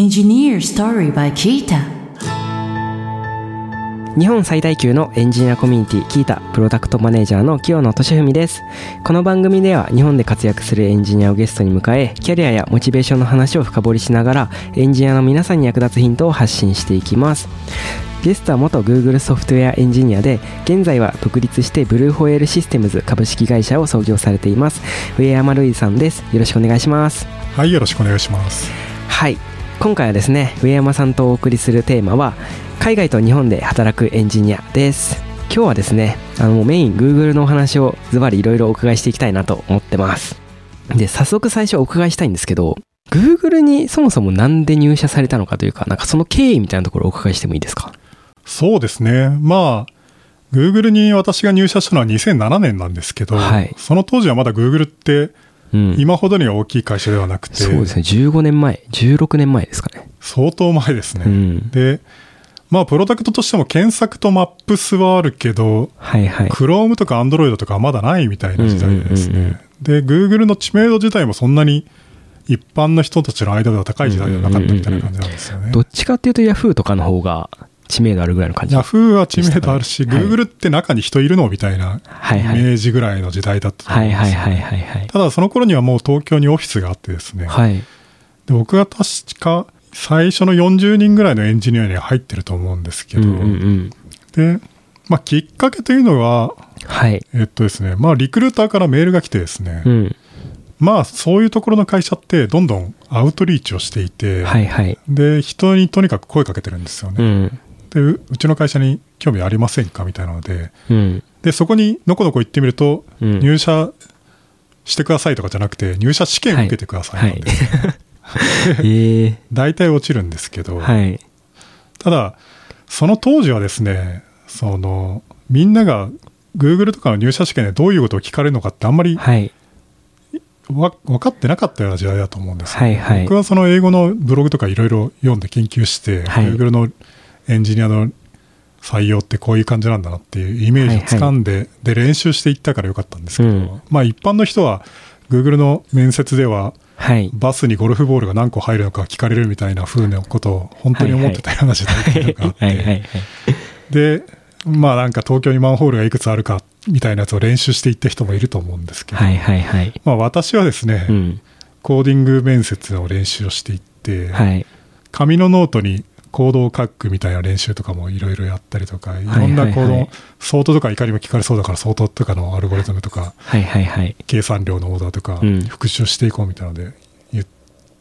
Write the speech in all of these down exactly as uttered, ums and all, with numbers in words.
Engineer Story by Kita。 日本最大級のエンジニアコミュニティ Kita プロダクトマネージャーの清野俊文です。この番組では日本で活躍するエンジニアをゲストに迎え、キャリアやモチベーションの話を深掘りしながらエンジニアの皆さんに役立つヒントを発信していきます。ゲストは元 Google ソフトウェアエンジニアで、現在は独立してブルーホエールシステムズ株式会社を創業されています上山瑠衣さんです。よろしくお願いします。はい、よろしくお願いします。はい、今回はですね、上山さんとお送りするテーマは海外と日本で働くエンジニアです。今日はですね、あのメイン Google のお話をズバリいろいろお伺いしていきたいなと思ってます。で、早速最初お伺いしたいんですけど、 Google にそもそもなんで入社されたのかというか、なんかその経緯みたいなところをお伺いしてもいいですか？そうですね、まあ Google に私が入社したのはにせんななねんなんですけど、はい、その当時はまだ Google ってうん、今ほどには大きい会社ではなくて、そうですね、じゅうごねんまえ、じゅうろくねんまえですかね。相当前ですね、うん、で、まあプロダクトとしても検索とマップスはあるけど、はいはい、Chrome とか Android とかはまだないみたいな時代ですね、うんうんうんうん、で Google の知名度自体もそんなに一般の人たちの間では高い時代ではなかったみたいな感じなんですよね、うんうんうん、どっちかっていうと Yahoo とかの方が知名度あるぐらいの感じ。 Yahoo は知名度あるし、はい、Google って中に人いるのみたいなイメージぐらいの時代だったと思います。ただその頃にはもう東京にオフィスがあってですね、はい、で僕が確か最初のよんじゅうにんぐらいのエンジニアに入ってると思うんですけど、うんうんうん、で、まあ、きっかけというのは、はい、えっとですね、まあ、リクルーターからメールが来てですね、うん、まあそういうところの会社ってどんどんアウトリーチをしていて、はいはい、で人にとにかく声かけてるんですよね、うん、で う, うちの会社に興味ありませんかみたいなの で,、うん、でそこにのこのこ行ってみると、うん、入社してくださいとかじゃなくて入社試験を受けてくださいなんです、はい、大体落ちるんですけど、はい、ただその当時はですね、そのみんなが Google とかの入社試験でどういうことを聞かれるのかってあんまり、はい、わ分かってなかったような時代だと思うんです、はいはい、僕はその英語のブログとかいろいろ読んで研究して、はい、Google のエンジニアの採用ってこういう感じなんだなっていうイメージをつかんで、はいはい、で練習していったからよかったんですけど、うん、まあ一般の人は Google の面接では、はい、バスにゴルフボールが何個入るのか聞かれるみたいな風なことを本当に思ってたような時代っていうのがあって、で、まあなんか東京にマンホールがいくつあるかみたいなやつを練習していった人もいると思うんですけど、はいはいはい、まあ私はですね、うん、コーディング面接の練習をしていって、はい、紙のノートにコードを書くみたいな練習とかもいろいろやったりとか、いろんなコード、相当とか怒りも聞かれそうだから相当とかのアルゴリズムとか、はいはいはい、計算量のオーダーとか、うん、復習していこうみたいなので言っ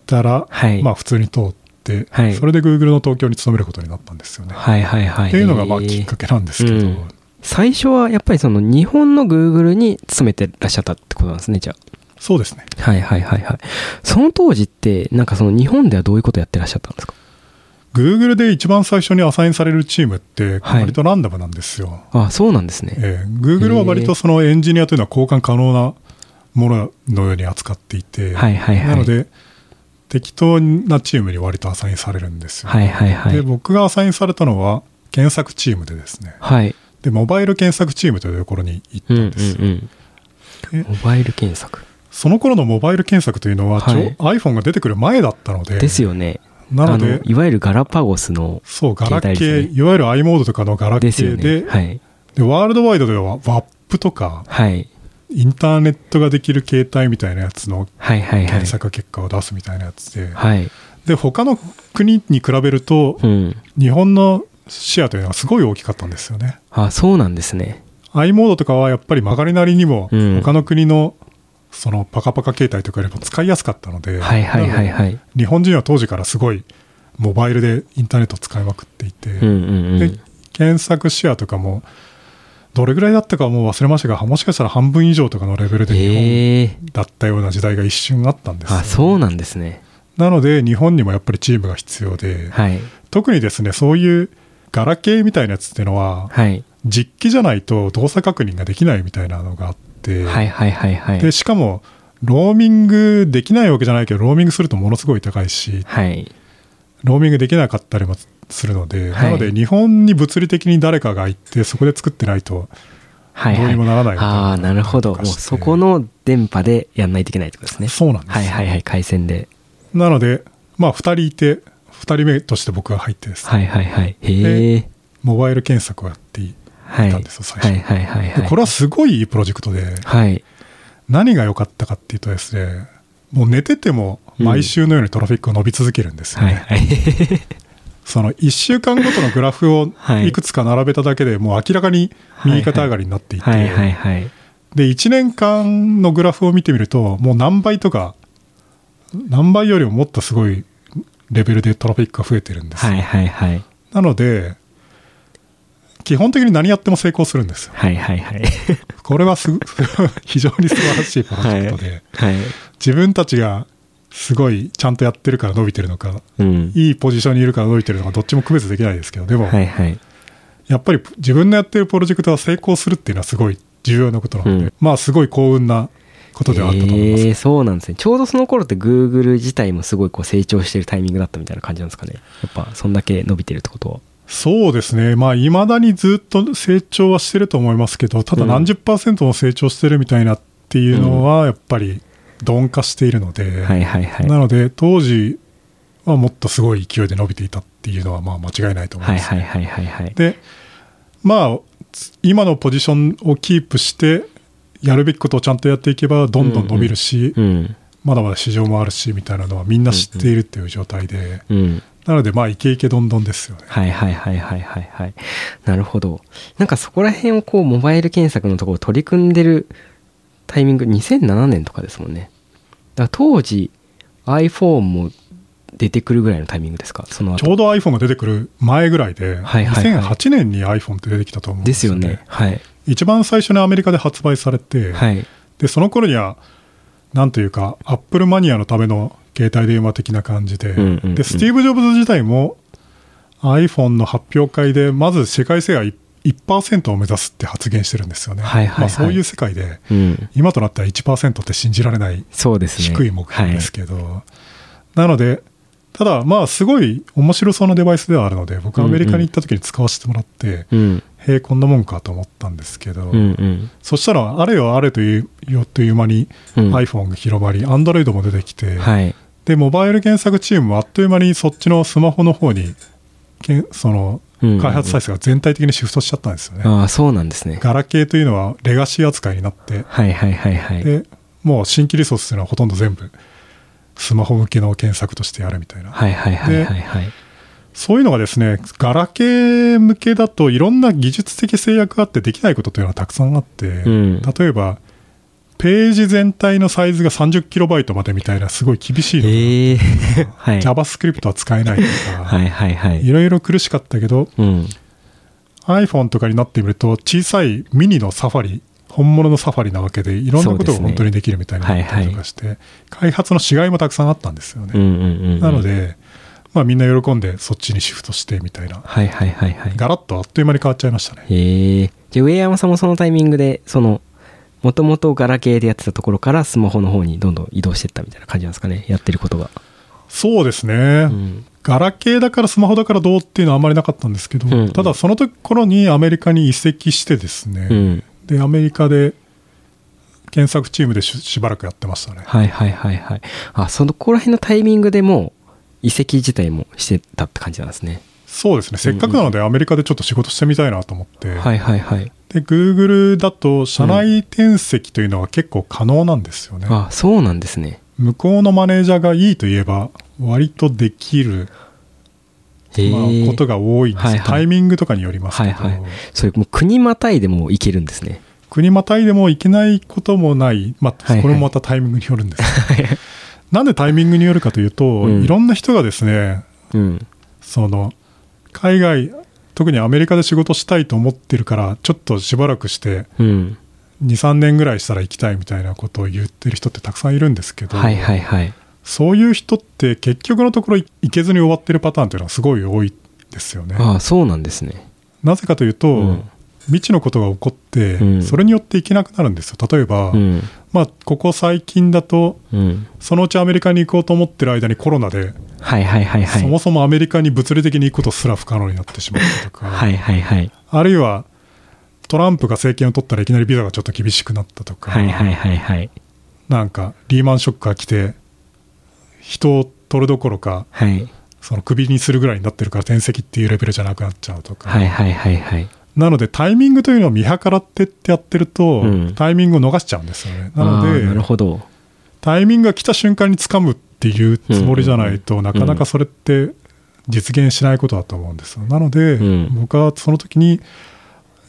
たら、はい、まあ普通に通って、はい、それで Google の東京に勤めることになったんですよね、はいはいはい、っていうのがまあきっかけなんですけど、えーうん、最初はやっぱりその日本の Google に勤めてらっしゃったってことなんですね、じゃあ。そうですね、はいはいはいはい。その当時ってなんかその日本ではどういうことやってらっしゃったんですか？Google で一番最初にアサインされるチームって割とランダムなんですよ、はい、ああそうなんですね、えー、Google は割とそのエンジニアというのは交換可能なもののように扱っていて、はいはいはい、なので適当なチームに割とアサインされるんですよ、はいはいはい、で僕がアサインされたのは検索チームでですね、はい、でモバイル検索チームというところに行ったんですよ、うんうんうん、モバイル検索、その頃のモバイル検索というのは、はい、iPhone が出てくる前だったのでですよね、なのであのいわゆるガラパゴスの、そうガラケー、ね、いわゆる i モードとかのガラケー で,、ねはい、でワールドワイドでは ワップ とか、はい、インターネットができる携帯みたいなやつの検索結果を出すみたいなやつで、はいはい、で他の国に比べると、はい、日本のシェアというのはすごい大きかったんですよね、うん、あそうなんですね。 i モードとかはやっぱり曲がりなりにも他の国の、うんそのパカパカ携帯とかよりも使いやすかったので、はいはいはいはい、日本人は当時からすごいモバイルでインターネットを使いまくっていて、うんうんうん、で検索シェアとかもどれぐらいだったかはもう忘れましたが、もしかしたら半分以上とかのレベルで日本だったような時代が一瞬あったんですよ、ねえー、あそうなんですね。なので日本にもやっぱりチームが必要で、はい、特にですねそういうガラケーみたいなやつっていうのは、はい、実機じゃないと動作確認ができないみたいなのがあって、はいはいはいはい、でしかもローミングできないわけじゃないけどローミングするとものすごい高いし、はい、ローミングできなかったりもするので、はい、なので日本に物理的に誰かがいてそこで作ってないとどうにもならないみたいな、はいはい、あなるほど、もうそこの電波でやんないといけないってことですね。そうなんです、はいはいはい、回線で。なのでまあふたりいてふたりめとして僕が入ってですね、はいはいはい、へえ、モバイル検索をやっていたんですよ、はい、最初、はいはいはいはい、でこれはすごいいいプロジェクトで、はい、何が良かったかっていうとですね、もう寝てても毎週のようにトラフィックが伸び続けるんですよね、うんはいはい、そのいっしゅうかんごとのグラフをいくつか並べただけでもう明らかに右肩上がりになっていて、はいはいはいはい、でいちねんかんのグラフを見てみるともう何倍とか何倍よりももっとすごいレベルでトラフィックが増えてるんですよ、はいはいはい、なので基本的に何やっても成功するんですよ、はいはいはい、これはす非常に素晴らしいプロジェクトで、はいはい、自分たちがすごいちゃんとやってるから伸びてるのか、うん、いいポジションにいるから伸びてるのかどっちも区別できないですけど、でも、はいはい、やっぱり自分のやってるプロジェクトが成功するっていうのはすごい重要なことなので、うん、まあすごい幸運なことではあったと思います、えー、そうなんですね。ちょうどその頃って Google 自体もすごいこう成長してるタイミングだったみたいな感じなんですかね。やっぱそんだけ伸びてるってことは。そうですね、まあ、未だにずっと成長はしてると思いますけど、ただ何十パーセントも成長してるみたいなっていうのはやっぱり鈍化しているので、うんはいはいはい、なので当時はもっとすごい勢いで伸びていたっていうのはまあ間違いないと思います、ねはいはいはいはいはい、で、まあ、今のポジションをキープしてやるべきことをちゃんとやっていけばどんどん伸びるし、うんうん、まだまだ市場もあるしみたいなのはみんな知っているっていう状態で、うんうんうん、なのでまあイケイケどんどんですよね。はいはいはいはいはいはい。なるほど。なんかそこら辺をこうモバイル検索のところ取り組んでるタイミングにせんななねんとかですもんね。だから当時 iPhone も出てくるぐらいのタイミングですか。その後ちょうど iPhone が出てくる前ぐらいで、はいはいはい、にせんはちねんに iPhone って出てきたと思うんですよね。ですよね。はい。一番最初にアメリカで発売されて、はい、でその頃にはなんというかアップルマニアのための携帯電話的な感じ で,、うんうんうん、でスティーブ・ジョブズ自体も iPhone の発表会でまず世界シェア いちパーセント を目指すって発言してるんですよね、はいはいはいまあ、そういう世界で、うん、今となっては いちパーセント って信じられない低い目標ですけど、ねはい、なのでただまあすごい面白そうなデバイスではあるので僕アメリカに行った時に使わせてもらって、うんうん、へえこんなもんかと思ったんですけど、うんうん、そしたらあれよあれというよという間に iPhone が広まり、うん、Android も出てきて、はい、でモバイル検索チームはあっという間にそっちのスマホの方にけその開発体制が全体的にシフトしちゃったんですよね、うんうん、ああそうなんですね。ガラケーというのはレガシー扱いになって、はいはいはいはい、でもう新規リソースというのはほとんど全部スマホ向けの検索としてやるみたいな、はいはいはいはいはい、そういうのがですねガラケー向けだといろんな技術的制約があってできないことというのはたくさんあって、うん、例えばページ全体のサイズが さんじゅっキロバイト までみたいなすごい厳しいのが、えーはい、JavaScript は使えないとかはいはい、はい、いろいろ苦しかったけど、うん、iPhone とかになってみると小さいミニのサファリ本物のサファリなわけでいろんなことを本当にできるみたいなのとかして、ねはいはい、開発のしがいもたくさんあったんですよね、うんうんうんうん、なので、まあ、みんな喜んでそっちにシフトしてみたいな、はいはいはいはい、ガラッとあっという間に変わっちゃいましたね。へー。じゃあ上山さんもそのタイミングでそのもともとガラケーでやってたところからスマホの方にどんどん移動していったみたいな感じなんですかね、やってることが。そうですね、うん、ガラケーだからスマホだからどうっていうのはあんまりなかったんですけど、うんうん、ただその時頃にアメリカに移籍してですね、うんでアメリカで検索チームで し, しばらくやってましたね。はいはいはいはい。あ、そこら辺のタイミングでもう移籍自体もしてたって感じなんですね。そうですね。せっかくなのでアメリカでちょっと仕事してみたいなと思って。うんうん、はいはいはい。で Google だと社内転籍というのは結構可能なんですよね、うん。あ、そうなんですね。向こうのマネージャーがいいといえば割とできる。まあ、ことが多いんです、はいはい、タイミングとかによりますけど、はいはい、それもう国またいでもいけるんですね。国またいでもいけないこともない、まあ、これもまたタイミングによるんです、はいはい、なんでタイミングによるかというと、うん、いろんな人がですね、うん、その海外特にアメリカで仕事したいと思ってるからちょっとしばらくして、うん、にさんねんぐらいしたら行きたいみたいなことを言ってる人ってたくさんいるんですけど、はいはいはい、そういう人って結局のところ行けずに終わってるパターンというのはすごい多いですよね。ああ、そうなんですね。なぜかというと、うん、未知のことが起こって、うん、それによって行けなくなるんですよ。例えば、うんまあ、ここ最近だと、うん、そのうちアメリカに行こうと思ってる間にコロナで、はいはいはいはい、そもそもアメリカに物理的に行くことすら不可能になってしまったとかはいはい、はい、あるいはトランプが政権を取ったらいきなりビザがちょっと厳しくなったとか、はいはいはいはい、なんかリーマンショックが来て人を取るどころか、はい、その首にするぐらいになってるから転籍っていうレベルじゃなくなっちゃうとか、はいはいはいはい、なのでタイミングというのを見計らってってやってると、うん、タイミングを逃しちゃうんですよね。なので、なるほど、タイミングが来た瞬間に掴むっていうつもりじゃないと、うんうんうん、なかなかそれって実現しないことだと思うんですよ。なので、うん、僕はその時に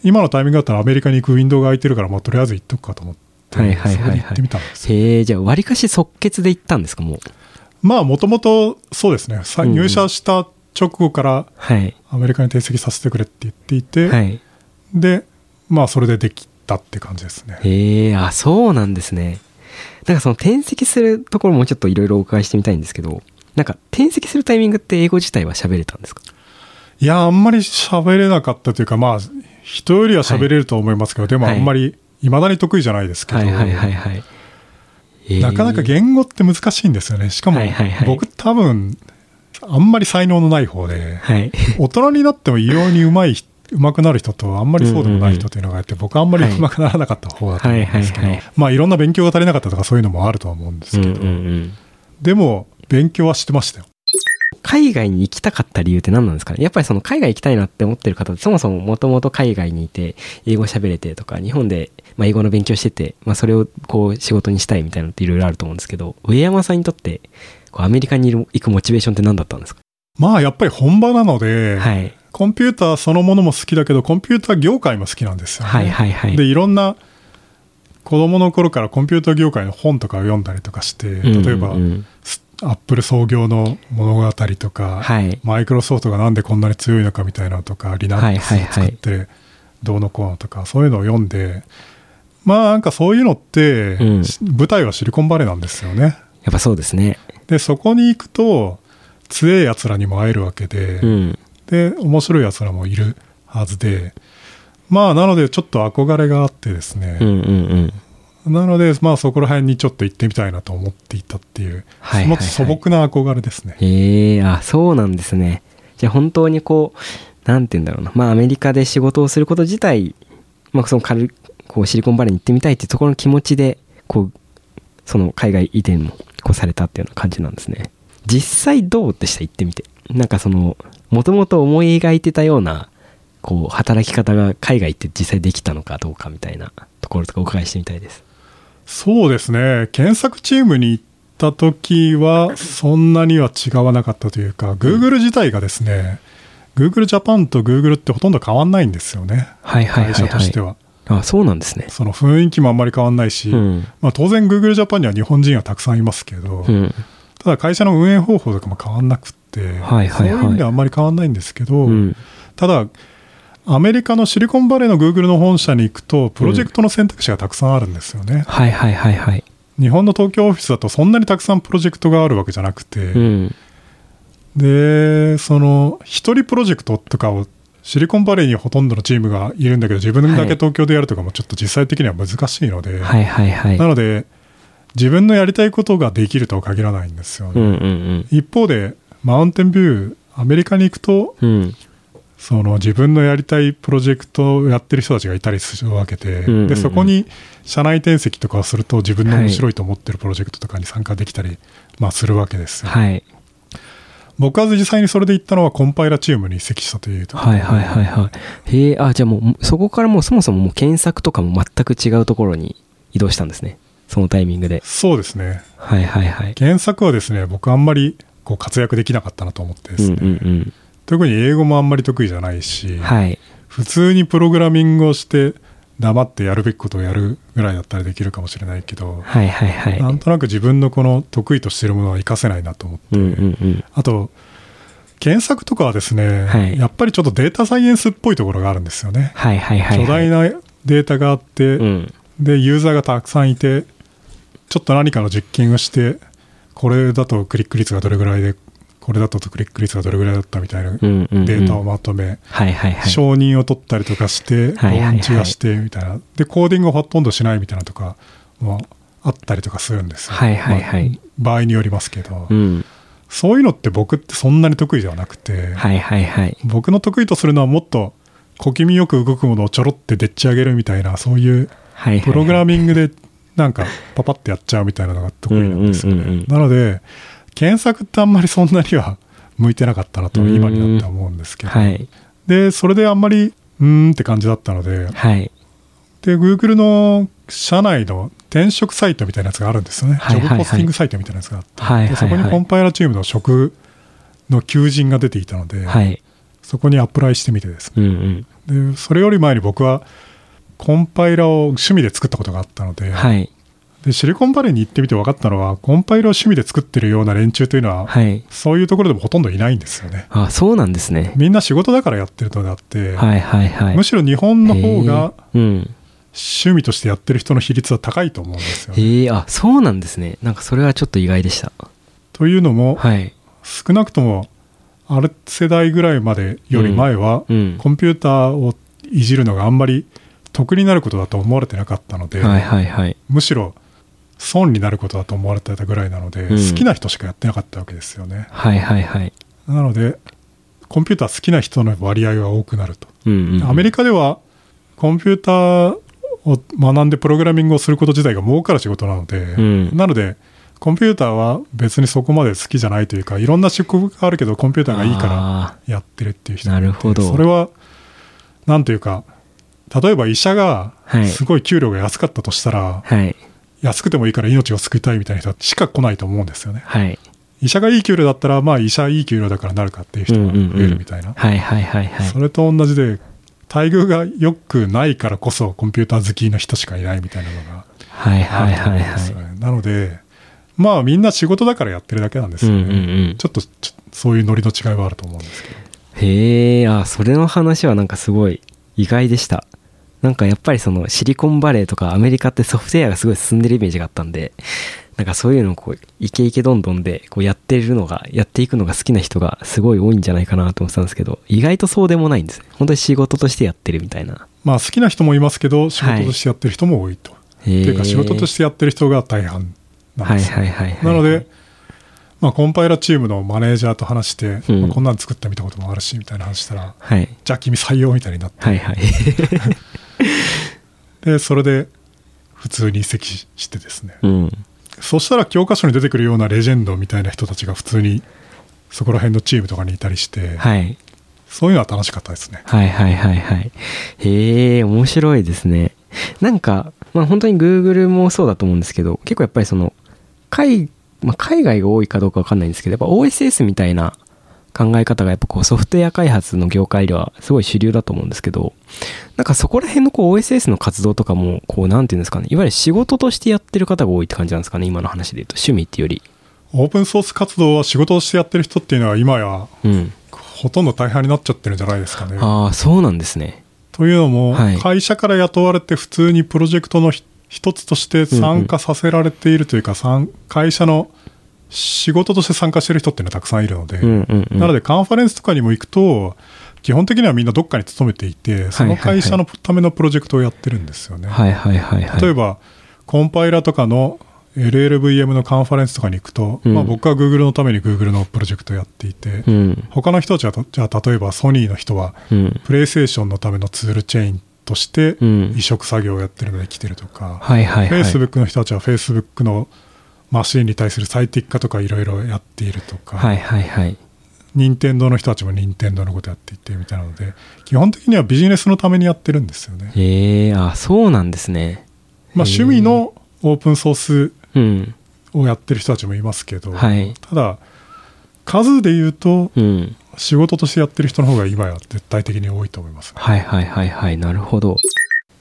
今のタイミングだったらアメリカに行くウィンドウが空いてるから、まあ、とりあえず行っとくかと思って、はいはいはい、はい、行ってみたんですよ。へえ、じゃあわりかし即決で行ったんですか？もうまあもともとそうですね、入社した直後からアメリカに転籍させてくれって言っていて、はい、でまあそれでできたって感じですね。へえ、あ、そうなんですね。なんかその転籍するところもちょっといろいろお伺いしてみたいんですけど、なんか転籍するタイミングって英語自体は喋れたんですか？いや、あんまり喋れなかったというか、まあ人よりは喋れると思いますけど、はい、でもあんまり未だに得意じゃないですけど、はいはいはいはい、えー、なかなか言語って難しいんですよね。しかも僕多分あんまり才能のない方で、はい、大人になっても異様にうまい人うまくなる人とあんまりそうでもない人というのがあって、うんうん、僕はあんまりうまくならなかった方だと思うんですけど、はいはいはいはい、まあいろんな勉強が足りなかったとかそういうのもあるとは思うんですけど、うんうんうん、でも勉強はしてましたよ。海外に行きたかった理由って何なんですかね？やっぱりその海外行きたいなって思ってる方ってそもそももともと海外にいて英語喋れてとか日本でまあ英語の勉強してて、まあ、それをこう仕事にしたいみたいなのっていろいろあると思うんですけど、上山さんにとってこうアメリカに行くモチベーションって何だったんですか？まあやっぱり本場なので、はい、コンピューターそのものも好きだけどコンピューター業界も好きなんですよね、はいはいはい、でいろんな子どもの頃からコンピューター業界の本とかを読んだりとかして、例えば、うんうん、アップル創業の物語とか、はい、マイクロソフトがなんでこんなに強いのかみたいなのとか、リナックスを使ってどうのこうのとか、はいはいはい、そういうのを読んで、まあなんかそういうのって、うん、舞台はシリコンバレーなんですよね。やっぱそうですね。でそこに行くと強いやつらにも会えるわけで、うん、で面白いやつらもいるはずで、まあなのでちょっと憧れがあってですね、うんうんうん、なのでまあそこら辺にちょっと行ってみたいなと思っていたっていう、はいはいはい、素朴な憧れですね。へえ、あ、そうなんですね。じゃあ本当にこうなんて言うんだろうな、まあアメリカで仕事をすること自体、まあその軽こうシリコンバレーに行ってみたいっていうところの気持ちでこうその海外移転もこうされたっていうような感じなんですね。実際どうでした？行ってみて。なんかそのもともと思い描いてたようなこう働き方が海外って実際できたのかどうかみたいなところとかお伺いしてみたいです。そうですね、検索チームに行った時はそんなには違わなかったというか、 Google 自体がですね、うん、Google ジャパンと Google ってほとんど変わんないんですよね、はいはいはいはい、会社としては。あ、そうなんですね。その雰囲気もあんまり変わんないし、うん、まあ、当然 Google ジャパンには日本人はたくさんいますけど、うん、ただ会社の運営方法とかも変わんなくて、はいはいはい、そういう意味ではあんまり変わんないんですけど、うん、ただアメリカのシリコンバレーの Google の本社に行くとプロジェクトの選択肢がたくさんあるんですよね、うん、はいはいはいはい、日本の東京オフィスだとそんなにたくさんプロジェクトがあるわけじゃなくて、うん、でその一人プロジェクトとかをシリコンバレーにほとんどのチームがいるんだけど自分だけ東京でやるとかもちょっと実際的には難しいので、はいはいはい、なので自分のやりたいことができるとは限らないんですよね、うんうんうん、一方でマウンテンビューアメリカに行くと、うん、その自分のやりたいプロジェクトをやってる人たちがいたりするわけで、うんうんうん、でそこに社内転籍とかをすると自分の面白いと思ってるプロジェクトとかに参加できたり、はい、まあ、するわけですよ、はい、僕は実際にそれで行ったのはコンパイラチームに移籍したというところ、はいはいはいはい、へえ、あ、じゃあもうそこからもうそもそももう検索とかも全く違うところに移動したんですね、そのタイミングで。そうですね、はいはいはい、検索はですね、僕あんまりこう活躍できなかったなと思ってですね、うんうんうん、特に英語もあんまり得意じゃないし、はい、普通にプログラミングをして黙ってやるべきことをやるぐらいだったらできるかもしれないけど、はいはいはい、なんとなく自分のこの得意としているものは活かせないなと思って、うんうんうん、あと検索とかはですね、はい、やっぱりちょっとデータサイエンスっぽいところがあるんですよね、はいはいはいはい、巨大なデータがあって、うん、でユーザーがたくさんいてちょっと何かの実験をしてこれだとクリック率がどれぐらいでこれだとクリック率がどれぐらいだったみたいなデータをまとめ承認を取ったりとかしてローンチがしてみたいなでコーディングをほとんどしないみたいなとかもあったりとかするんですよ、はいはいはい、まあ、場合によりますけど、うん、そういうのって僕ってそんなに得意ではなくて、はいはいはい、僕の得意とするのはもっと小気味よく動くものをちょろってでっち上げるみたいなそういうプログラミングでなんかパパってやっちゃうみたいなのが得意なんですよね、うんうんうんうん、なので検索ってあんまりそんなには向いてなかったなと今になって思うんですけど、はい、でそれであんまりうーんって感じだったので、はい、で Google の社内の転職サイトみたいなやつがあるんですよね、はいはいはい、ジョブポスティングサイトみたいなやつがあって、はいはいはい、でそこにコンパイラーチームの職の求人が出ていたので、はい、そこにアプライしてみてですね、うんうん、でそれより前に僕はコンパイラーを趣味で作ったことがあったので、はい、でシリコンバレーに行ってみて分かったのはコンパイラーを趣味で作ってるような連中というのは、はい、そういうところでもほとんどいないんですよね。あ、そうなんですね。みんな仕事だからやってるのであって、はいはいはい、むしろ日本の方が趣味としてやってる人の比率は高いと思うんですよね。えー、うん、あ、そうなんですね。なんかそれはちょっと意外でした。というのも、はい、少なくともある世代ぐらいまでより前は、うんうん、コンピューターをいじるのがあんまり得になることだと思われてなかったので、はいはいはい、むしろ損になることだと思われてたぐらいなので、うん、好きな人しかやってなかったわけですよね、はいはいはい、なのでコンピューター好きな人の割合は多くなると、うんうん、アメリカではコンピューターを学んでプログラミングをすること自体が儲かる仕事なので、うん、なのでコンピューターは別にそこまで好きじゃないというか、いろんな職務があるけどコンピューターがいいからやってるっていう人がいて、なるほど。それはなんというか、例えば医者がすごい給料が安かったとしたら、はい、安くてもいいから命を救いたいみたいな人しか来ないと思うんですよね、はい、医者がいい給料だったら、まあ医者いい給料だからなるかっていう人が増えるみたいな、それと同じで待遇が良くないからこそコンピューター好きの人しかいないみたいなのがあると思うんですよね、はいはいはいはい、なのでまあみんな仕事だからやってるだけなんですよね、うんうんうん、ちょっとちょそういうノリの違いはあると思うんですけど。へー、あ、それの話はなんかすごい意外でした。なんかやっぱりそのシリコンバレーとかアメリカってソフトウェアがすごい進んでるイメージがあったんで、なんかそういうのをこうイケイケどんどんでこうやってるのがやっていくのが好きな人がすごい多いんじゃないかなと思ってたんですけど、意外とそうでもないんですね。本当に仕事としてやってるみたいな。まあ好きな人もいますけど仕事としてやってる人も多いと、はい、っていうか仕事としてやってる人が大半なんです。なのでまあ、コンパイラチームのマネージャーと話して、うん、まあ、こんなん作ってみたこともあるしみたいな話したら、はい、じゃあ君採用みたいになって、はいはい、でそれで普通に移籍してですね、うん、そしたら教科書に出てくるようなレジェンドみたいな人たちが普通にそこら辺のチームとかにいたりして、はい、そういうのは楽しかったですね。はいはいはいはい。へえ、面白いですね。なんか、まあ、本当に Google もそうだと思うんですけど、結構やっぱりその海まあ、海外が多いかどうか分かんないんですけど、やっぱ オーエスエス みたいな考え方がやっぱこうソフトウェア開発の業界ではすごい主流だと思うんですけど、なんかそこら辺のこう オーエスエス の活動とかもこうなんていうんですかね、いわゆる仕事としてやってる方が多いって感じなんですかね、今の話で言うと。趣味っていうよりオープンソース活動は仕事としてやってる人っていうのは今や、うん、ほとんど大半になっちゃってるんじゃないですかね。ああ、そうなんですね。というのも、はい、会社から雇われて普通にプロジェクトの人一つとして参加させられているというか、うんうん、会社の仕事として参加している人っていうのはたくさんいるので、うんうんうん、なのでカンファレンスとかにも行くと基本的にはみんなどっかに勤めていて、その会社のためのプロジェクトをやってるんですよね、はいはいはいはい、例えばコンパイラとかの エルエルブイエム のカンファレンスとかに行くと、うん、まあ、僕は Google のために Google のプロジェクトをやっていて、うん、他の人たちはじゃあ例えばソニーの人は、うん、プレイステーションのためのツールチェーンとして移植作業をやってるので来てるとか、はいはいはい、Facebook の人たちは Facebook のマシンに対する最適化とかいろいろやっているとか、はいはいはい、任天堂の人たちも任天堂のことやっていてみたいなので、基本的にはビジネスのためにやってるんですよね。へえ、あ、そうなんですね。まあ、趣味のオープンソースをやってる人たちもいますけど、うん、はい、ただ数で言うと、うん、仕事としてやってる人の方が今は絶対的に多いと思います、ね、はいはいはいはい、なるほど。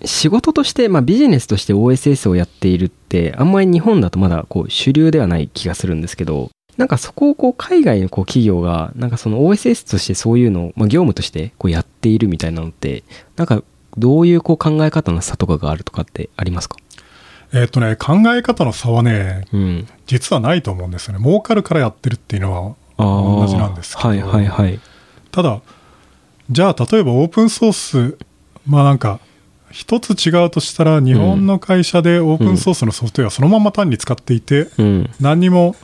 仕事として、まあ、ビジネスとして オーエスエス をやっているってあんまり日本だとまだこう主流ではない気がするんですけど、なんかそこをこう海外のこう企業がなんかその オーエスエス としてそういうのを、まあ、業務としてこうやっているみたいなのって、なんかどういう、こう考え方の差とかがあるとかってありますか？えーっとね、考え方の差はね、うん、実はないと思うんですよね。儲かるからやってるっていうのは同じなんですけど、はいはいはい、ただじゃあ例えばオープンソース、まあなんか一つ違うとしたら、日本の会社でオープンソースのソフトウェアをそのまま単に使っていて、うん、何にも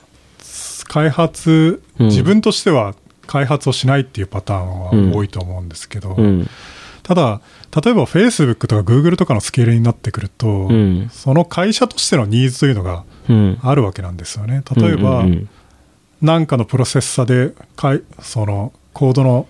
開発、うん、自分としては開発をしないっていうパターンは多いと思うんですけど、うんうん、ただ例えば Facebook とか Google とかのスケールになってくると、うん、その会社としてのニーズというのがあるわけなんですよね。例えば、うんうんうん、なんかのプロセッサでかいそのコードの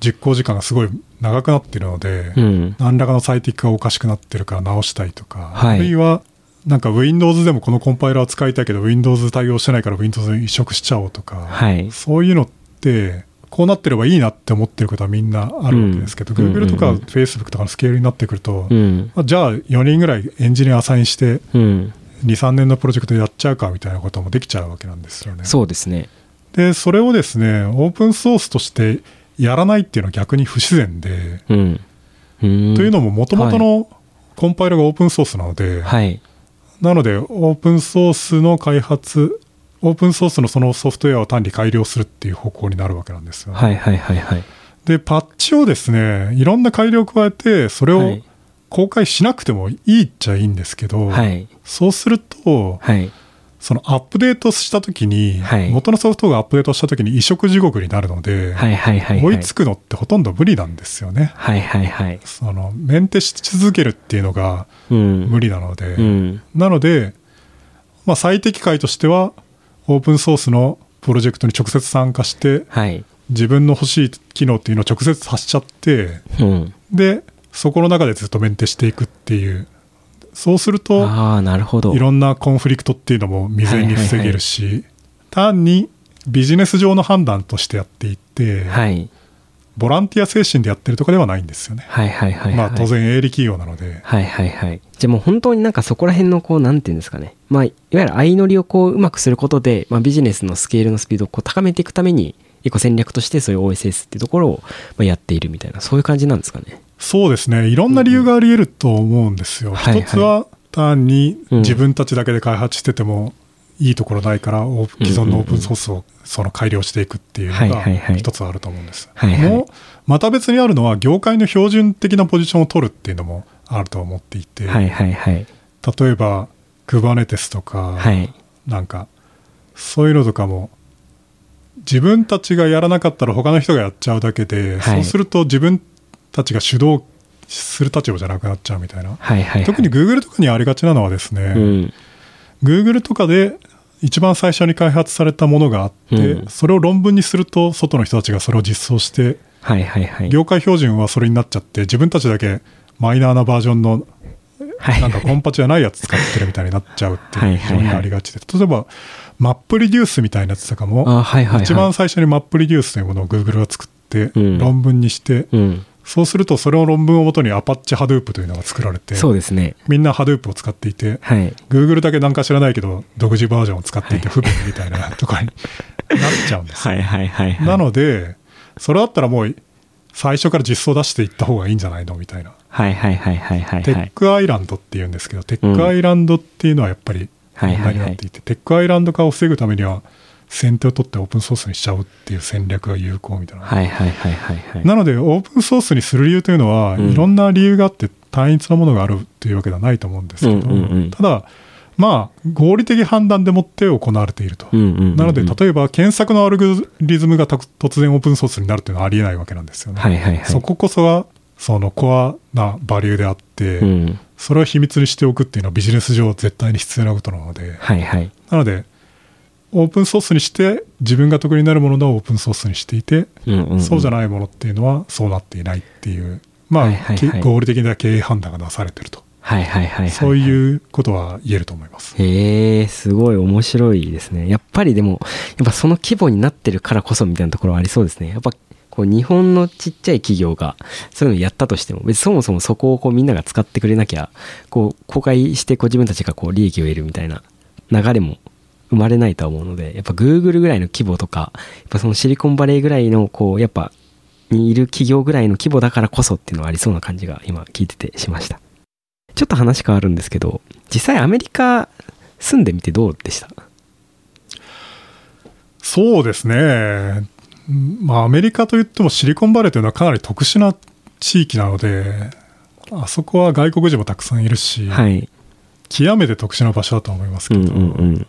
実行時間がすごい長くなっているので、うん、何らかの最適化がおかしくなってるから直したいとか、はい、あるいはなんか Windows でもこのコンパイラー使いたいけど Windows 対応してないから Windows に移植しちゃおうとか、はい、そういうのってこうなってればいいなって思ってることはみんなあるわけですけど、うん、Google とか Facebook とかのスケールになってくると、うんまあ、じゃあよにんぐらいエンジニアアサインしてにさんねんのプロジェクトやっちゃうかみたいなこともできちゃうわけなんですよね。そうですね。でそれをですねオープンソースとしてやらないっていうのは逆に不自然で、うん、うんというのも元々のコンパイラがオープンソースなので、はい、なのでオープンソースの開発オープンソースのそのソフトウェアを単に改良するっていう方向になるわけなんですよね。はいはいはいはい。でパッチをですねいろんな改良を加えてそれを公開しなくてもいいっちゃいいんですけど、はい、そうすると、はい、そのアップデートしたときに、はい、元のソフトがアップデートしたときに移植地獄になるので、はいはいはいはい、追いつくのってほとんど無理なんですよね。はいはいはい、そのメンテし続けるっていうのが無理なので、うんうん、なので、まあ、最適解としてはオープンソースのプロジェクトに直接参加して、はい、自分の欲しい機能っていうのを直接発しちゃって、うん、でそこの中でずっとメンテしていくっていうそうするとあー、なるほど。いろんなコンフリクトっていうのも未然に防げるし、はいはいはい、単にビジネス上の判断としてやっていって、はい、ボランティア精神でやってるとかではないんですよね。はいはいはいはい、まあ当然営利企業なので、はいはいはい、じゃあもう本当になんかそこら辺のこうなんていうんですかね、まあ、いわゆる相乗りをこううまくすることで、まあ、ビジネスのスケールのスピードをこう高めていくために一個戦略としてそういう オーエスエス っていうところをまあやっているみたいなそういう感じなんですかね。そうですね。いろんな理由があり得ると思うんですよ、うん、一つは単に自分たちだけで開発しててもいいところないから、うん、既存のオープンソースをその改良していくっていうのが一つあると思うんです、はいはいはい、もうまた別にあるのは業界の標準的なポジションを取るっていうのもあると思っていて、はいはいはい、例えば Kubernetes とか、はい、なんかそういうのとかも自分たちがやらなかったら他の人がやっちゃうだけで、はい、そうすると自分たちが主導する立場じゃなくなっちゃうみたいな、はいはいはい、特に Google とかにありがちなのはですね、うん、Google とかで一番最初に開発されたものがあって、うん、それを論文にすると外の人たちがそれを実装して、はいはいはい、業界標準はそれになっちゃって自分たちだけマイナーなバージョンのなんかコンパチじゃないやつ使ってるみたいになっちゃうっていう非常にありがちで例えばマップリデュースみたいなやつとかも、はいはいはい、一番最初にマップリデュースというものを Google が作って論文にして、うんうんそうするとそれを論文をもとにアパッチハドゥープというのが作られてそうです、ね、みんなハドゥープを使っていて、はい、Google だけなんか知らないけど独自バージョンを使っていて不便みたいなとかになっちゃうんですはいはいはい、はい、なのでそれだったらもう最初から実装出していった方がいいんじゃないのみたいなはいはいはいはいはい、はい、テックアイランドっていうんですけどテックアイランドっていうのはやっぱり問題になっていて、うんはいはいはい、テックアイランド化を防ぐためには先手を取ってオープンソースにしちゃうっていう戦略が有効みたいな、はいはいはいはいはい、なのでオープンソースにする理由というのは、うん、いろんな理由があって単一のものがあるというわけではないと思うんですけど、うんうんうん、ただまあ合理的判断でもって行われていると、うんうんうんうん、なので例えば検索のアルゴリズムが突然オープンソースになるというのはありえないわけなんですよね、はいはいはい、そここそがそのコアなバリューであって、うん、それを秘密にしておくっていうのはビジネス上絶対に必要なことなので、はいはい、なのでオープンソースにして自分が得になるものをオープンソースにしていて、うんうんうん、そうじゃないものっていうのはそうなっていないっていうまあ、はいはいはい、合理的な経営判断がなされてると、はいはいはいはい、そういうことは言えると思います。へー、すごい面白いですね。やっぱりでもやっぱその規模になってるからこそみたいなところはありそうですね。やっぱこう日本のちっちゃい企業がそういうのをやったとしても別にそもそもそこをこうみんなが使ってくれなきゃこう公開してこう自分たちがこう利益を得るみたいな流れも生まれないと思うので、やっぱ Google ぐらいの規模とか、やっぱそのシリコンバレーぐらいのこうやっぱにいる企業ぐらいの規模だからこそっていうのはありそうな感じが今聞いててしました。ちょっと話変わるんですけど、実際アメリカ住んでみてどうでした？そうですね。まあアメリカといってもシリコンバレーというのはかなり特殊な地域なので、あそこは外国人もたくさんいるし、はい、極めて特殊な場所だと思いますけど。うんうんうん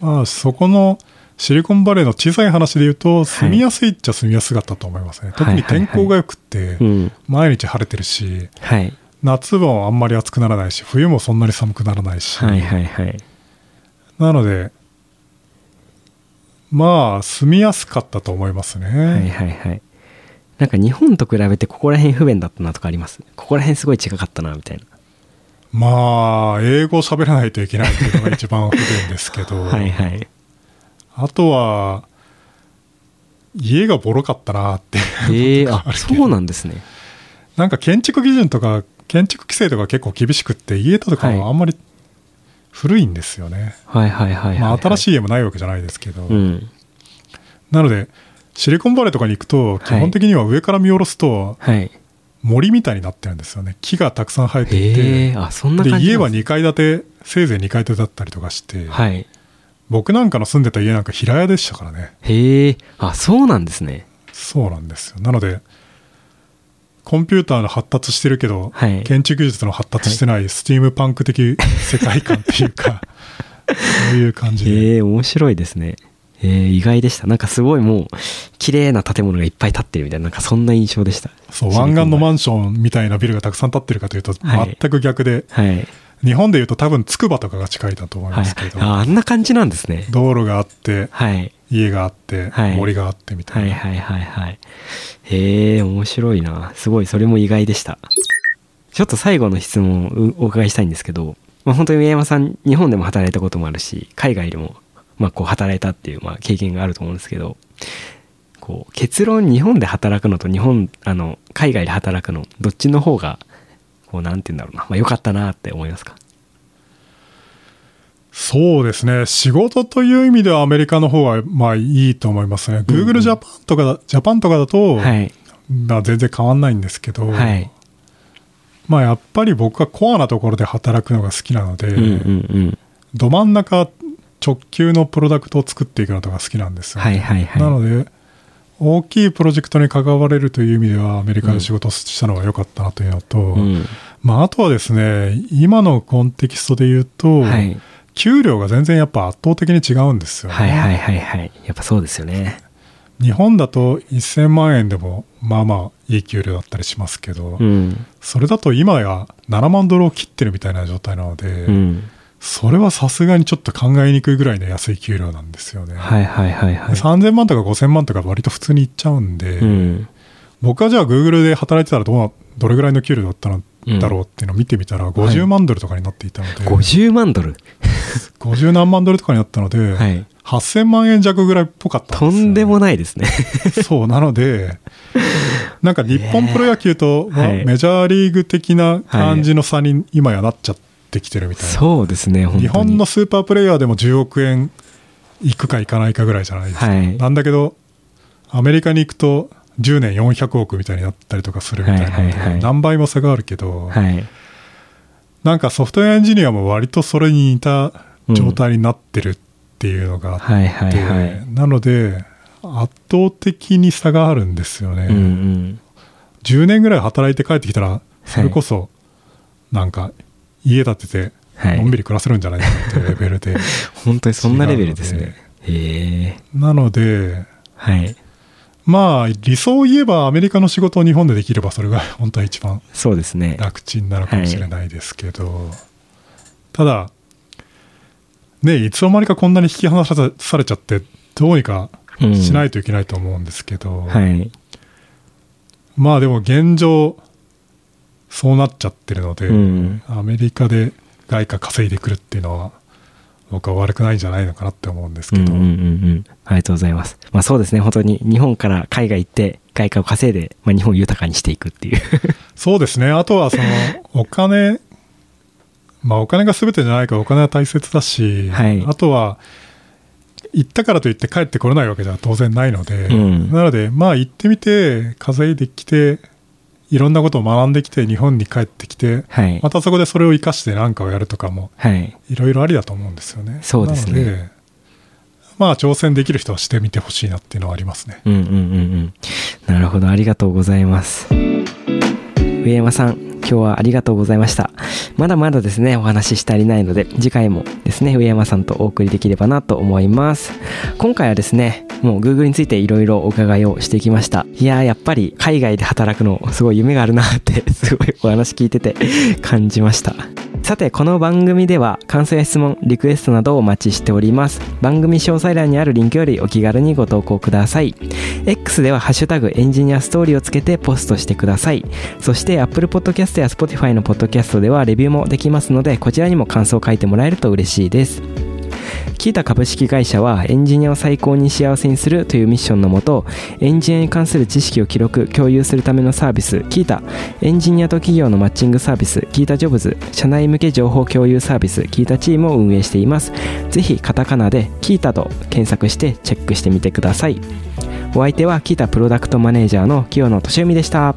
まあ、そこのシリコンバレーの小さい話で言うと住みやすいっちゃ住みやすかったと思いますね、はい、特に天候がよくって毎日晴れてるし、はい、夏もあんまり暑くならないし冬もそんなに寒くならないし、はいはいはい、なのでまあ住みやすかったと思いますね。はいはいはい。なんか日本と比べてここら辺不便だったなとかあります？ここら辺すごい近かったなみたいな。まあ英語喋らないといけないっていうのが一番不便ですけどはい、はい、あとは家がボロかったなっていうのとかあるけど、えー、あ、そうなんですね。なんか建築基準とか建築規制とか結構厳しくって、家とかもあんまり古いんですよね。はいはいはいはいはい。まあ新しい家もないわけじゃないですけど、うん、なのでシリコンバレーとかに行くと基本的には上から見下ろすと、はいはい、森みたいになってるんですよね。木がたくさん生えていて、あ、そんな感じなんです。で、家はにかい建て、せいぜいにかい建てだったりとかして、はい、僕なんかの住んでた家なんか平屋でしたからね。へえ、あ、そうなんですね。そうなんですよ。なのでコンピューターの発達してるけど、はい、建築技術の発達してないスチームパンク的世界観っていうか、はい、そういう感じで。へえ、面白いですね。えー、意外でした。なんかすごいもう綺麗な建物がいっぱい建ってるみたいな、なんかそんな印象でした。そう、湾岸のマンションみたいなビルがたくさん建ってるかというと、はい、全く逆で、はい、日本でいうと多分筑波とかが近いだと思いますけど、はい、あ、あんな感じなんですね。道路があって、はい、家があって、はい、森があってみたいな。はいはいはいはい。へえ、面白いな。すごい、それも意外でした。ちょっと最後の質問をお伺いしたいんですけど、まあ、本当に上山さん日本でも働いたこともあるし、海外でもまあ、こう働いたっていうまあ経験があると思うんですけど、こう結論、日本で働くのと日本あの海外で働くのどっちの方がこうなんて言うんだろうな、まあ、良かったなって思いますか？そうですね、仕事という意味ではアメリカの方がまあいいと思いますね。 Google ジャパンとか、うんうん、ジャパンとかだと、はい、だ全然変わんないんですけど、はい、まあ、やっぱり僕はコアなところで働くのが好きなので、うんうんうん、ど真ん中直球のプロダクトを作っていくのとか好きなんですよね、はいはいはい、なので大きいプロジェクトに関われるという意味ではアメリカで仕事をしたのが良かったなというのと、うん、まあ、あとはですね、今のコンテキストで言うと、はい、給料が全然やっぱ圧倒的に違うんですよね。はいはいはいはい、やっぱそうですよね。日本だとせんまんえんでもまあまあいい給料だったりしますけど、うん、それだと今やななまんドルを切ってるみたいな状態なので、うん、それはさすがにちょっと考えにくいぐらいの安い給料なんですよね。はいはいはいはい。さんぜんまんとかごせんまんとか割と普通にいっちゃうんで、うん、僕はじゃあ Google で働いてたらどう、どれぐらいの給料だったんだろうっていうのを見てみたらごじゅうまんドルとかになっていたので、はい、ごじゅうまんドルごじゅうなんまんドルとかになったので、はい、はっせんまんえん弱ぐらいっぽかったんですよね。とんでもないですねそうなのでなんか日本プロ野球とメジャーリーグ的な感じの差に今やなっちゃってできてるみたいな。そうですね、本当に日本のスーパープレイヤーでもじゅうおくえんいくかいかないかぐらいじゃないですか、はい、なんだけどアメリカに行くとじゅうねんよんひゃくおくみたいになったりとかするみたいな、はいはいはい、何倍も差があるけど、はい、なんかソフトウェアエンジニアも割とそれに似た状態になってるっていうのがあって、うん、はいはいはい、なので圧倒的に差があるんですよね、うんうん、じゅうねんぐらい働いて帰ってきたらそれこそなんか家建ててのんびり暮らせるんじゃないかっていうレベルで、はい、本当にそんなレベルですね。へー。なので、はい、まあ理想を言えばアメリカの仕事を日本でできればそれが本当は一番楽ちんなのかもしれないですけど、はい、ただね、いつの間にかこんなに引き離されちゃってどうにかしないといけないと思うんですけど、うん、はい、まあでも現状そうなっちゃってるので、うん、アメリカで外貨稼いでくるっていうのは僕は悪くないんじゃないのかなって思うんですけど、うんうんうんうん、ありがとうございます、まあ、そうですね、本当に日本から海外行って外貨を稼いで、まあ、日本を豊かにしていくっていうそうですね、あとはそのお金まあお金が全てじゃないからお金は大切だし、はい、あとは行ったからといって帰ってこれないわけじゃ当然ないので、うん、なのでまあ行ってみて稼いできていろんなことを学んできて日本に帰ってきて、はい、またそこでそれを生かして何かをやるとかもいろいろありだと思うんですよね。そうですね。なので、まあ挑戦できる人はしてみてほしいなっていうのはありますね。うんうんうんうん。なるほど、ありがとうございます。上山さん、今日はありがとうございました。まだまだですね、お話ししたりないので、次回もですね、上山さんとお送りできればなと思います。今回はですね、もう Google についていろいろお伺いをしてきました。いやー、やっぱり海外で働くのすごい夢があるなってすごいお話聞いてて感じました。さて、この番組では感想や質問、リクエストなどをお待ちしております。番組詳細欄にあるリンクよりお気軽にご投稿ください。 X ではハッシュタグエンジニアストーリーをつけてポストしてください。そして Apple Podcast や Spotify のポッドキャストではレビューもできますので、こちらにも感想を書いてもらえると嬉しいです。キータ株式会社はエンジニアを最高に幸せにするというミッションのもと、エンジニアに関する知識を記録共有するためのサービスキータ、エンジニアと企業のマッチングサービスキータジョブズ、社内向け情報共有サービスキータチームを運営しています。ぜひカタカナでキータと検索してチェックしてみてください。お相手はキータプロダクトマネージャーの清野俊文でした。